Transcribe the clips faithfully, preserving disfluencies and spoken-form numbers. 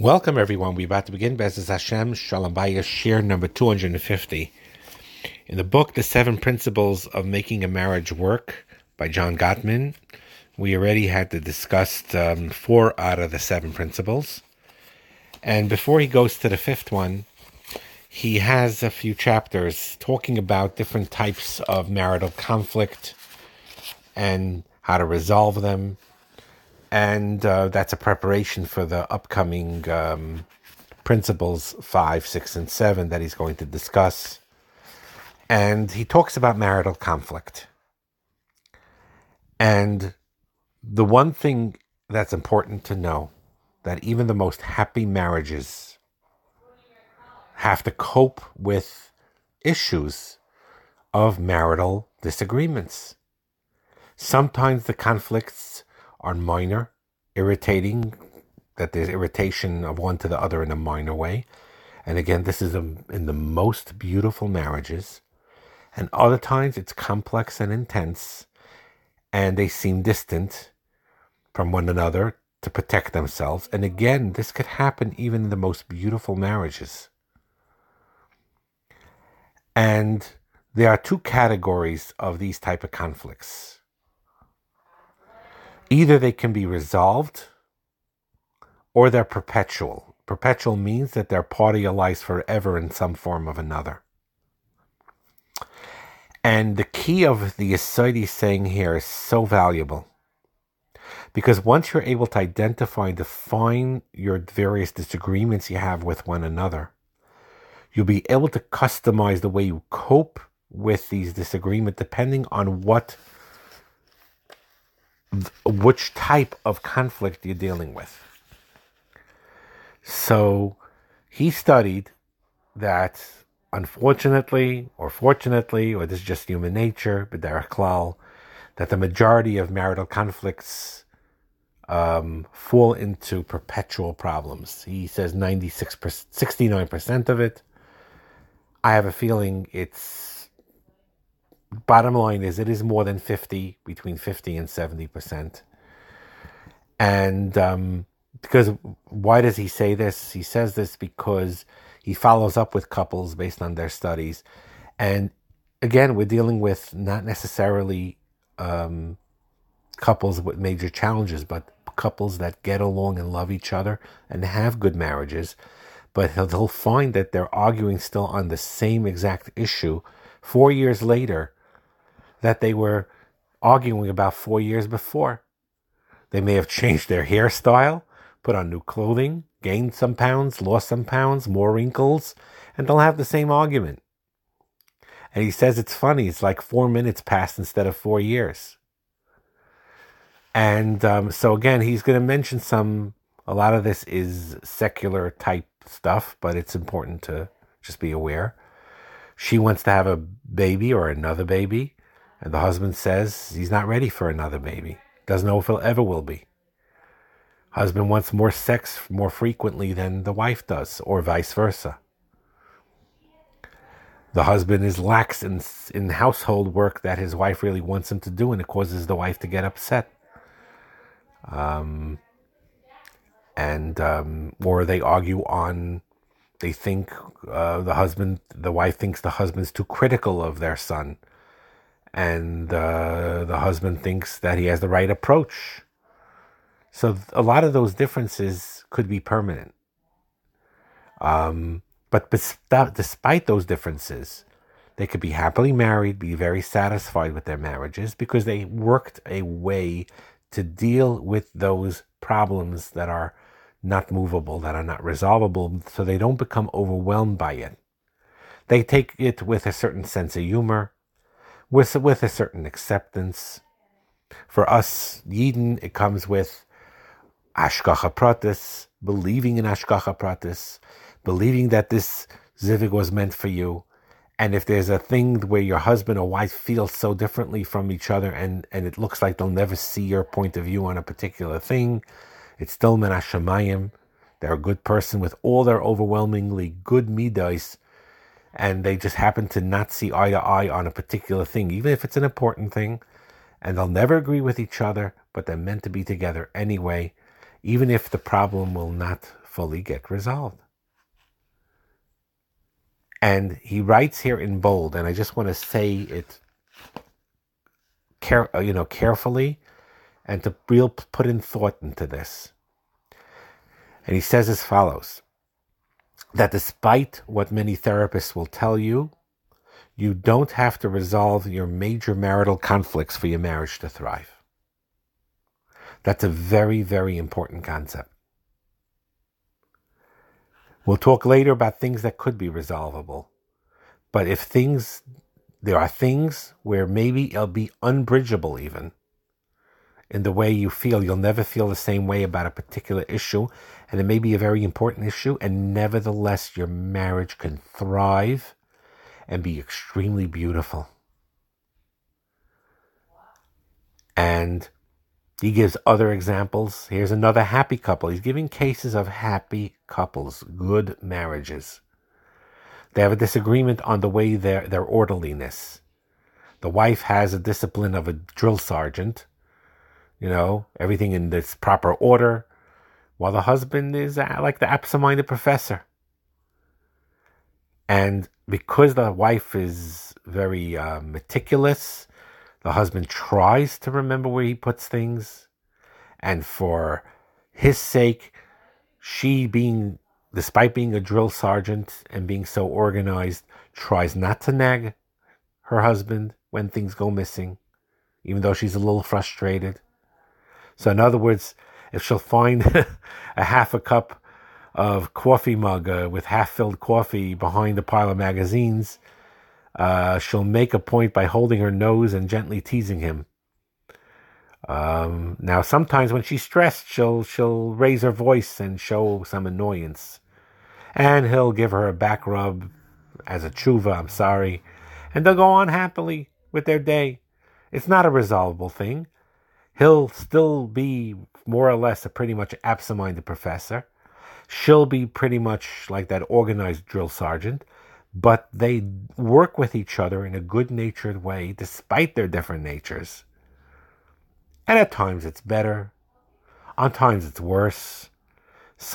Welcome, everyone. We're about to begin Be'ezus Hashem, Shalom Bayis, share number two hundred fifty. In the book, The Seven Principles of Making a Marriage Work by John Gottman, we already had to discuss um, four out of the seven principles. And before he goes to the fifth one, he has a few chapters talking about different types of marital conflict and how to resolve them. And uh, that's a preparation for the upcoming um, principles five, six, and seven that he's going to discuss. And he talks about marital conflict. And the one thing that's important to know, that even the most happy marriages have to cope with issues of marital disagreements. Sometimes the conflicts are minor, irritating, that there's irritation of one to the other in a minor way. And again, this is a, in the most beautiful marriages. And other times it's complex and intense, and they seem distant from one another to protect themselves. And again, this could happen even in the most beautiful marriages. And there are two categories of these type of conflicts. Either they can be resolved or they're perpetual. Perpetual means that they're part of your life forever in some form of another. And the key of the Yesodi saying here is so valuable, because once you're able to identify and define your various disagreements you have with one another, you'll be able to customize the way you cope with these disagreements depending on what which type of conflict you're dealing with. So he studied that, unfortunately or fortunately, or this is just human nature, b'derech klal, that the majority of marital conflicts um, fall into perpetual problems. He says ninety-six percent, sixty-nine percent of it. I have a feeling it's Bottom line is it is more than fifty, between fifty and seventy percent. And um, because why does he say this? He says this because he follows up with couples based on their studies. And again, we're dealing with not necessarily um, couples with major challenges, but couples that get along and love each other and have good marriages. But he'll, he'll find that they're arguing still on the same exact issue four years later that they were arguing about four years before. They may have changed their hairstyle, put on new clothing, gained some pounds, lost some pounds, more wrinkles, and they'll have the same argument. And he says it's funny, it's like four minutes passed instead of four years. And um, so again, he's going to mention some, a lot of this is secular type stuff, but it's important to just be aware. She wants to have a baby or another baby, and the husband says he's not ready for another baby. Doesn't know if he'll ever will be. Husband wants more sex more frequently than the wife does, or vice versa. The husband is lax in, in household work that his wife really wants him to do, and it causes the wife to get upset. Um, and um, or they argue on... They think uh, the husband, the wife thinks the husband's too critical of their son. And uh, the husband thinks that he has the right approach. So a lot of those differences could be permanent. Um, but despite those differences, they could be happily married, be very satisfied with their marriages because they worked a way to deal with those problems that are not movable, that are not resolvable, so they don't become overwhelmed by it. They take it with a certain sense of humor, with, with a certain acceptance. For us, Yidden, it comes with Ashkacha Pratis, believing in Ashkacha Pratis, believing that this zivig was meant for you. And if there's a thing where your husband or wife feels so differently from each other and, and it looks like they'll never see your point of view on a particular thing, it's still min hashamayim. They're a good person with all their overwhelmingly good middos, and they just happen to not see eye to eye on a particular thing, even if it's an important thing, and they'll never agree with each other, but they're meant to be together anyway, even if the problem will not fully get resolved. And he writes here in bold, and I just want to say it care, you know, carefully and to real put in thought into this. And he says as follows, that despite what many therapists will tell you, you don't have to resolve your major marital conflicts for your marriage to thrive. That's a very, very important concept. We'll talk later about things that could be resolvable. But if things, there are things where maybe it'll be unbridgeable even in the way you feel. You'll never feel the same way about a particular issue, and it may be a very important issue, and nevertheless your marriage can thrive and be extremely beautiful. And he gives other examples. Here's another happy couple. He's giving cases of happy couples, good marriages. They have a disagreement on the way their, their orderliness. The wife has a discipline of a drill sergeant, you know, everything in this proper order, while the husband is like the absent-minded professor. And because the wife is very uh, meticulous, the husband tries to remember where he puts things, and for his sake, she being, despite being a drill sergeant and being so organized, tries not to nag her husband when things go missing, even though she's a little frustrated. So in other words, if she'll find a half a cup of coffee mug uh, with half-filled coffee behind a pile of magazines, Uh, she'll make a point by holding her nose and gently teasing him. Um, now, sometimes when she's stressed, she'll she'll raise her voice and show some annoyance. And he'll give her a back rub as a chuva, I'm sorry. And they'll go on happily with their day. It's not a resolvable thing. He'll still be more or less a pretty much absent-minded professor. She'll be pretty much like that organized drill sergeant. But they work with each other in a good-natured way, despite their different natures. And at times it's better. On times it's worse.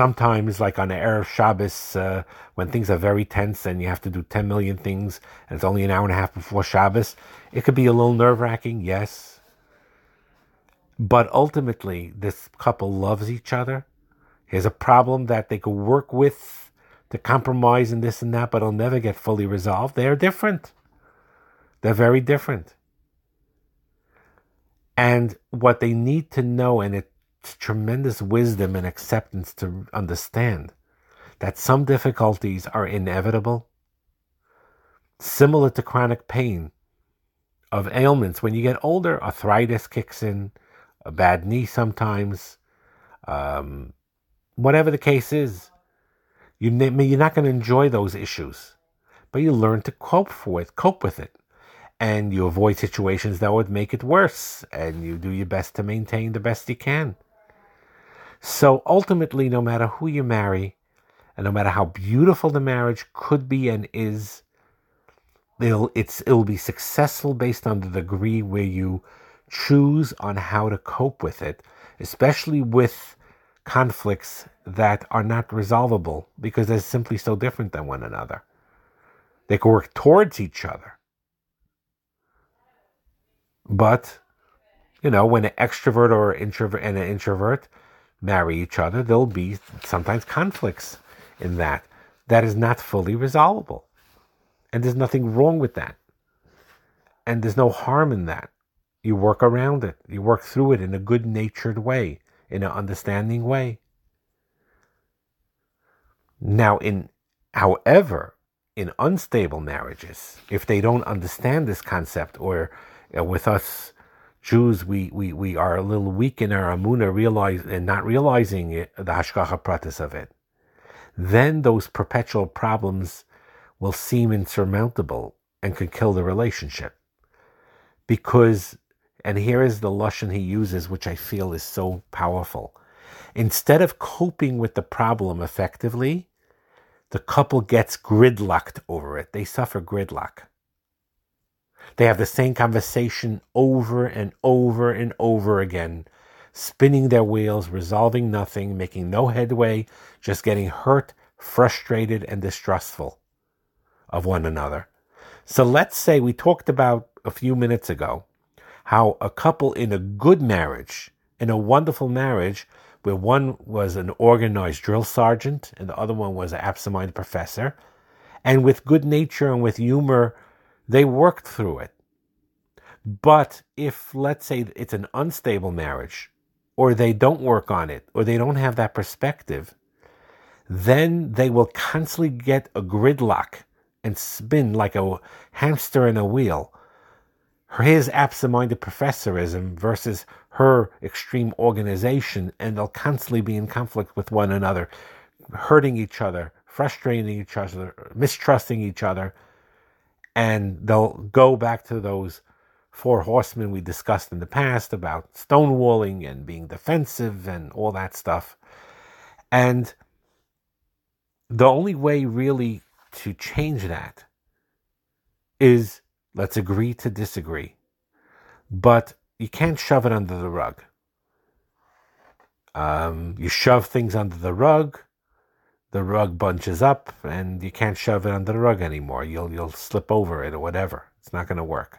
Sometimes, like on the Erev Shabbos, uh, when things are very tense and you have to do ten million things, and it's only an hour and a half before Shabbos, it could be a little nerve-wracking, yes. But ultimately, this couple loves each other. Here's a problem that they could work with, to compromise and this and that, but it'll never get fully resolved. They are different. They're very different. And what they need to know, and it's tremendous wisdom and acceptance to understand, that some difficulties are inevitable, similar to chronic pain of ailments. When you get older, arthritis kicks in, a bad knee sometimes, um, whatever the case is. You, you're not going to enjoy those issues, but you learn to cope for it, cope with it, and you avoid situations that would make it worse, and you do your best to maintain the best you can. So ultimately, no matter who you marry, and no matter how beautiful the marriage could be and is, it'll, it's, it'll be successful based on the degree where you choose on how to cope with it, especially with conflicts that are not resolvable because they're simply so different than one another. They can work towards each other. But, you know, when an extrovert or an introvert and an introvert marry each other, there'll be sometimes conflicts in that. That is not fully resolvable. And there's nothing wrong with that. And there's no harm in that. You work around it. You work through it in a good-natured way, in an understanding way. Now, in however, in unstable marriages, if they don't understand this concept, or uh, with us Jews, we, we, we are a little weak in our amuna, realize and not realizing it, the hashgacha pratis of it, then those perpetual problems will seem insurmountable and could kill the relationship. Because And here is the lashon he uses, which I feel is so powerful. Instead of coping with the problem effectively, the couple gets gridlocked over it. They suffer gridlock. They have the same conversation over and over and over again. spinning their wheels, resolving nothing, making no headway, just getting hurt, frustrated, and distrustful of one another. So let's say we talked about a few minutes ago how a couple in a good marriage, in a wonderful marriage, where one was an organized drill sergeant and the other one was an absent-minded professor, and with good nature and with humor, they worked through it. But if, let's say, it's an unstable marriage, or they don't work on it, or they don't have that perspective, then they will constantly get a gridlock and spin like a hamster in a wheel. His absent-minded professorism versus her extreme organization, and they'll constantly be in conflict with one another, hurting each other, frustrating each other, mistrusting each other, and they'll go back to those four horsemen we discussed in the past about stonewalling and being defensive and all that stuff. And the only way really to change that is let's agree to disagree. But you can't shove it under the rug. Um, you shove things under the rug, the rug bunches up, and you can't shove it under the rug anymore. You'll you'll slip over it or whatever. It's not going to work.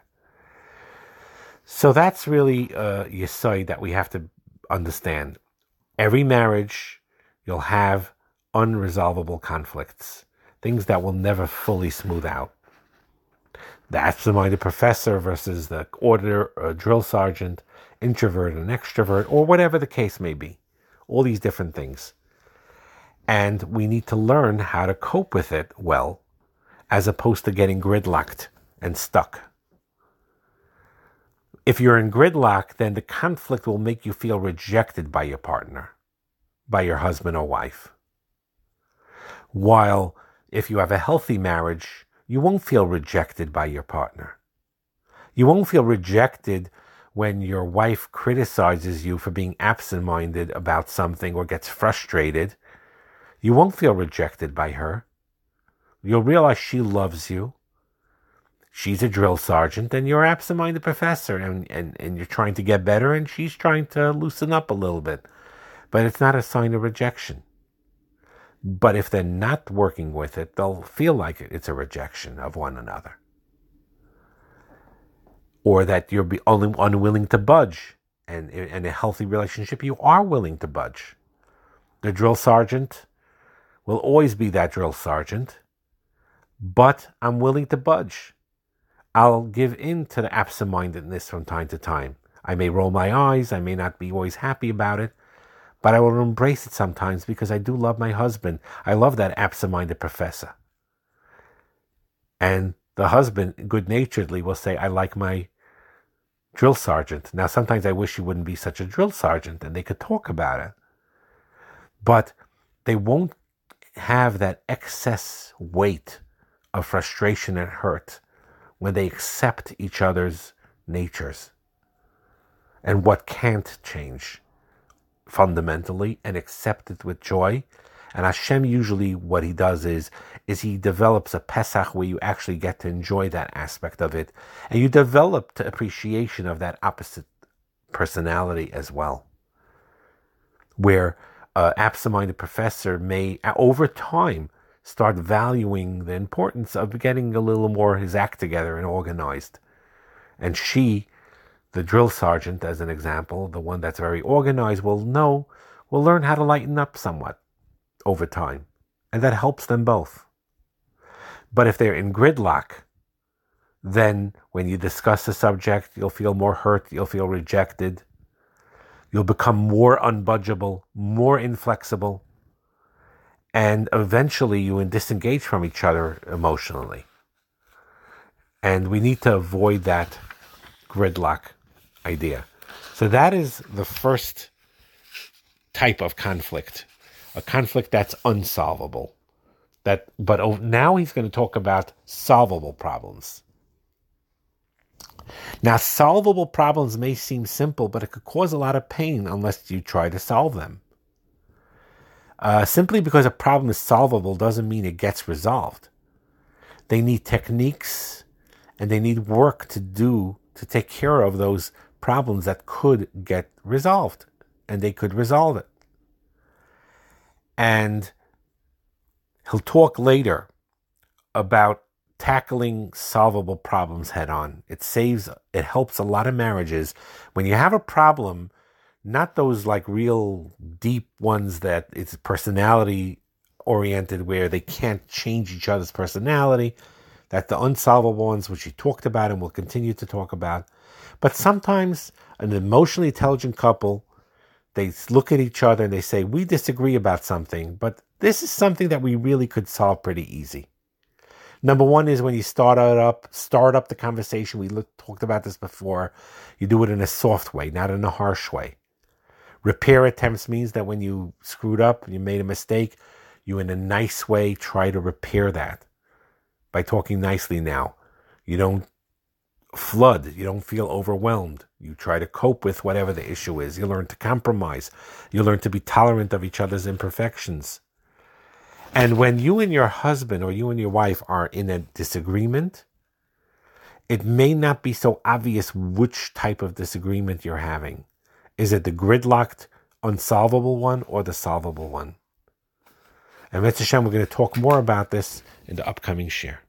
So that's really a yesod that we have to understand. Every marriage, you'll have unresolvable conflicts, things that will never fully smooth out. The absent-minded professor versus the auditor or drill sergeant, introvert and extrovert, or whatever the case may be. All these different things. And we need to learn how to cope with it well, as opposed to getting gridlocked and stuck. If you're in gridlock, then the conflict will make you feel rejected by your partner, by your husband or wife. While if you have a healthy marriage, you won't feel rejected by your partner. You won't feel rejected when your wife criticizes you for being absent-minded about something or gets frustrated. You won't feel rejected by her. You'll realize she loves you. She's a drill sergeant and you're an absent-minded professor and, and, and you're trying to get better and she's trying to loosen up a little bit. But it's not a sign of rejection. But if they're not working with it, they'll feel like it's a rejection of one another. Or that you're only unwilling to budge. And in a healthy relationship, you are willing to budge. The drill sergeant will always be that drill sergeant. But I'm willing to budge. I'll give in to the absent-mindedness from time to time. I may roll my eyes, I may not be always happy about it, but I will embrace it sometimes because I do love my husband. I love that absent-minded professor. And the husband, good-naturedly, will say, I like my drill sergeant. Now, sometimes I wish he wouldn't be such a drill sergeant, and they could talk about it. But they won't have that excess weight of frustration and hurt when they accept each other's natures and what can't change fundamentally and accept it with joy. And Hashem usually what he does is, is he develops a Pesach where you actually get to enjoy that aspect of it. And you develop the appreciation of that opposite personality as well. Where an uh, absent-minded professor may, over time, start valuing the importance of getting a little more his act together and organized. And she, the drill sergeant, as an example, the one that's very organized, will know, will learn how to lighten up somewhat over time. And that helps them both. But if they're in gridlock, then when you discuss the subject, you'll feel more hurt, you'll feel rejected, you'll become more unbudgeable, more inflexible, and eventually you disengage from each other emotionally. And we need to avoid that gridlock idea. So that is the first type of conflict, a conflict that's unsolvable. That, but now he's going to talk about solvable problems. Now, solvable problems may seem simple, but it could cause a lot of pain unless you try to solve them. Uh, simply because a problem is solvable doesn't mean it gets resolved. They need techniques and they need work to do to take care of those problems that could get resolved and they could resolve it. And he'll talk later about tackling solvable problems head on. It saves, it helps a lot of marriages. When you have a problem, not those like real deep ones that it's personality oriented where they can't change each other's personality, that the unsolvable ones which you talked about and will continue to talk about. But sometimes an emotionally intelligent couple, they look at each other and they say, we disagree about something, but this is something that we really could solve pretty easy. Number one is when you start it up, start up the conversation. We looked, talked about this before. You do it in a soft way, not in a harsh way. Repair attempts means that when you screwed up, you made a mistake, you in a nice way try to repair that by talking nicely now. You don't flood. You don't feel overwhelmed. You try to cope with whatever the issue is. You learn to compromise. You learn to be tolerant of each other's imperfections. And when you and your husband or you and your wife are in a disagreement, it may not be so obvious which type of disagreement you're having. Is it the gridlocked, unsolvable one or the solvable one? And Be'ezus Hashem, we're going to talk more about this in the upcoming share.